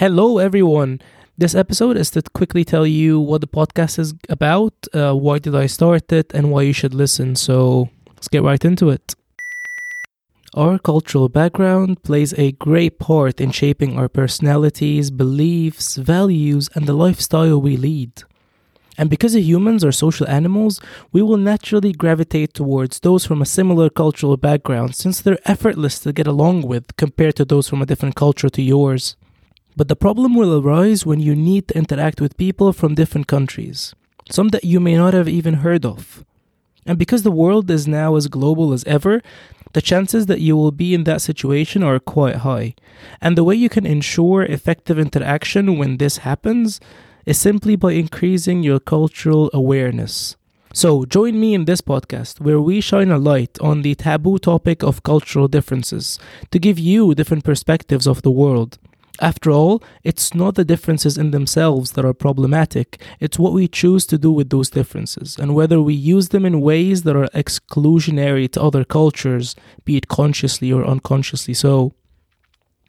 Hello, everyone. This episode is to quickly tell you what the podcast is about, why did I start it, and why you should listen. So let's get right into it. Our cultural background plays a great part in shaping our personalities, beliefs, values, and the lifestyle we lead. And because humans are social animals, we will naturally gravitate towards those from a similar cultural background since they're effortless to get along with compared to those from a different culture to yours. But the problem will arise when you need to interact with people from different countries, some that you may not have even heard of. And because the world is now as global as ever, the chances that you will be in that situation are quite high. And the way you can ensure effective interaction when this happens is simply by increasing your cultural awareness. So join me in this podcast where we shine a light on the taboo topic of cultural differences to give you different perspectives of the world. After all, it's not the differences in themselves that are problematic, it's what we choose to do with those differences, and whether we use them in ways that are exclusionary to other cultures, be it consciously or unconsciously so.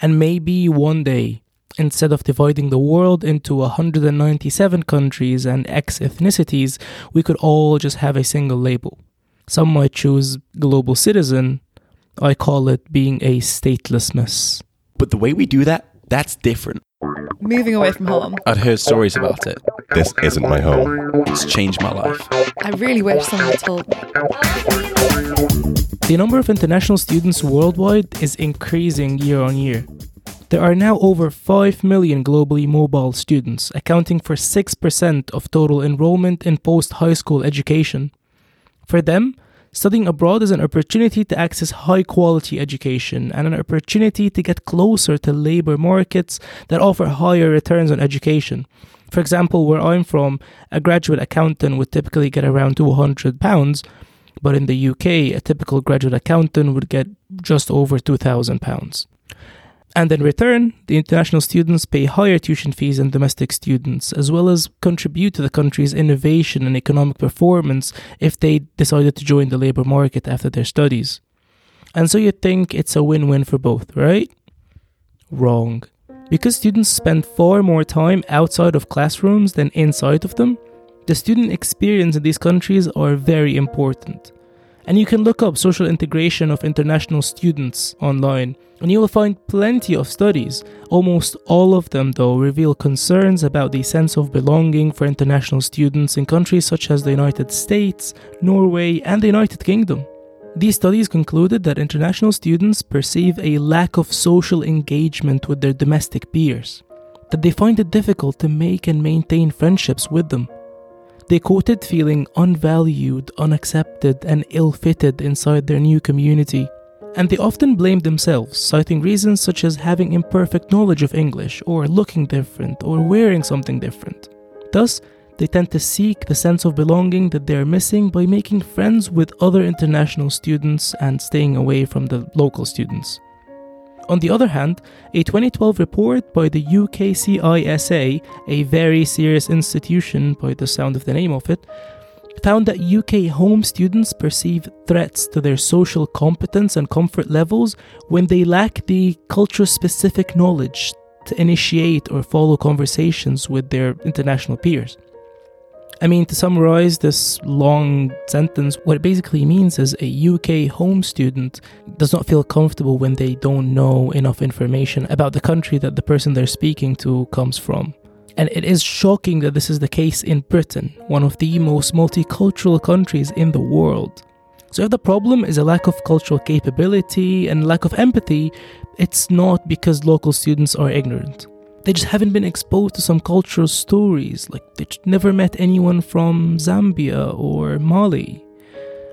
And maybe one day, instead of dividing the world into 197 countries and X ethnicities, we could all just have a single label. Some might choose global citizen, I call it being a statelessness. But the way we do that, that's different. Moving away from home. I'd heard stories about it. This isn't my home. It's changed my life. I really wish someone told me. The number of international students worldwide is increasing year on year. There are now over 5 million globally mobile students, accounting for 6% of total enrollment in post-high school education. For them, studying abroad is an opportunity to access high-quality education and an opportunity to get closer to labor markets that offer higher returns on education. For example, where I'm from, a graduate accountant would typically get around £200, but in the UK, a typical graduate accountant would get just over £2,000. And in return, the international students pay higher tuition fees than domestic students, as well as contribute to the country's innovation and economic performance if they decided to join the labor market after their studies. And so you think it's a win-win for both, right? Wrong. Because students spend far more time outside of classrooms than inside of them, the student experience in these countries are very important. And you can look up social integration of international students online, and you will find plenty of studies. Almost all of them, though, reveal concerns about the sense of belonging for international students in countries such as the United States, Norway, and the United Kingdom. These studies concluded that international students perceive a lack of social engagement with their domestic peers, that they find it difficult to make and maintain friendships with them. They quoted feeling unvalued, unaccepted, and ill-fitted inside their new community. And they often blamed themselves, citing reasons such as having imperfect knowledge of English, or looking different, or wearing something different. Thus, they tend to seek the sense of belonging that they are missing by making friends with other international students and staying away from the local students. On the other hand, a 2012 report by the UKCISA, a very serious institution by the sound of the name of it, found that UK home students perceive threats to their social competence and comfort levels when they lack the culture-specific knowledge to initiate or follow conversations with their international peers. I mean, to summarize this long sentence, what it basically means is a UK home student does not feel comfortable when they don't know enough information about the country that the person they're speaking to comes from. And it is shocking that this is the case in Britain, one of the most multicultural countries in the world. So if the problem is a lack of cultural capability and lack of empathy, it's not because local students are ignorant. They just haven't been exposed to some cultural stories, like they never met anyone from Zambia or Mali.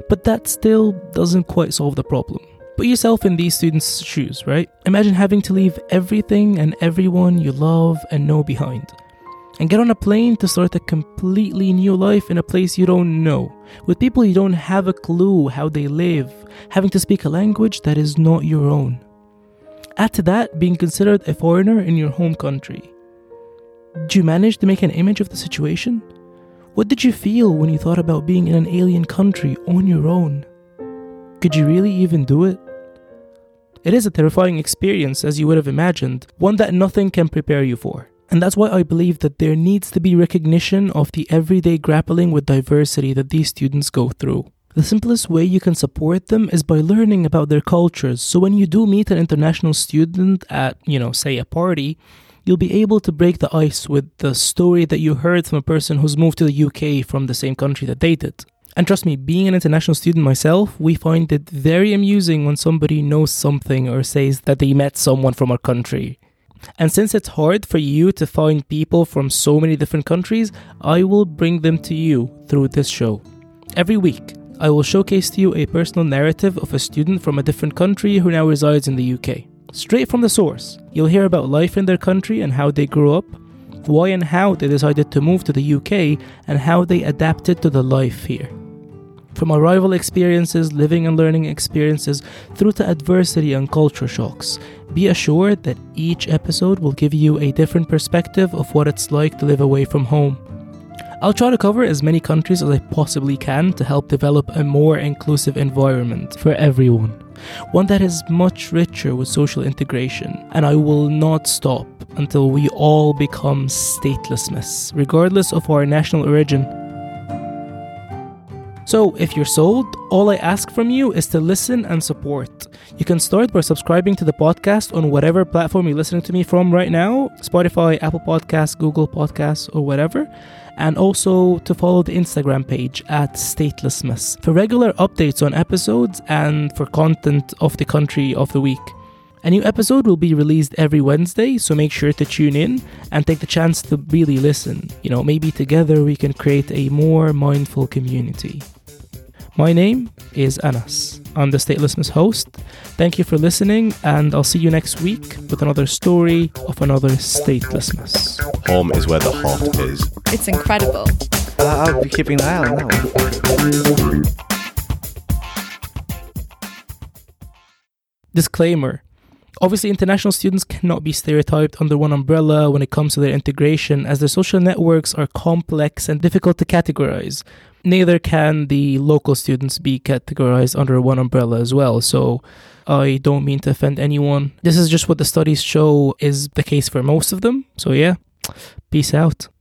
But that still doesn't quite solve the problem. Put yourself in these students' shoes, right? Imagine having to leave everything and everyone you love and know behind, and get on a plane to start a completely new life in a place you don't know, with people you don't have a clue how they live, having to speak a language that is not your own. Add to that being considered a foreigner in your home country. Did you manage to make an image of the situation? What did you feel when you thought about being in an alien country on your own? Could you really even do it? It is a terrifying experience, as you would have imagined, one that nothing can prepare you for. And that's why I believe that there needs to be recognition of the everyday grappling with diversity that these students go through. The simplest way you can support them is by learning about their cultures. So when you do meet an international student at, say a party, you'll be able to break the ice with the story that you heard from a person who's moved to the UK from the same country that they did. And trust me, being an international student myself, we find it very amusing when somebody knows something or says that they met someone from our country. And since it's hard for you to find people from so many different countries, I will bring them to you through this show. Every week, I will showcase to you a personal narrative of a student from a different country who now resides in the UK. Straight from the source, you'll hear about life in their country and how they grew up, why and how they decided to move to the UK, and how they adapted to the life here. From arrival experiences, living and learning experiences, through to adversity and culture shocks, be assured that each episode will give you a different perspective of what it's like to live away from home. I'll try to cover as many countries as I possibly can to help develop a more inclusive environment for everyone. One that is much richer with social integration. And I will not stop until we all become statelessness, regardless of our national origin. So, if you're sold, all I ask from you is to listen and support. You can start by subscribing to the podcast on whatever platform you're listening to me from right now, Spotify, Apple Podcasts, Google Podcasts, or whatever. And also to follow the Instagram page at Statelessness for regular updates on episodes and for content of the country of the week. A new episode will be released every Wednesday, so make sure to tune in and take the chance to really listen. Maybe together we can create a more mindful community. My name is Anas. I'm the Statelessness host. Thank you for listening, and I'll see you next week with another story of another statelessness. Home is where the heart is. It's incredible. I'll be keeping an eye on that one. Disclaimer. Obviously, international students cannot be stereotyped under one umbrella when it comes to their integration, as their social networks are complex and difficult to categorize. Neither can the local students be categorized under one umbrella as well, so I don't mean to offend anyone. This is just what the studies show is the case for most of them, so yeah, peace out.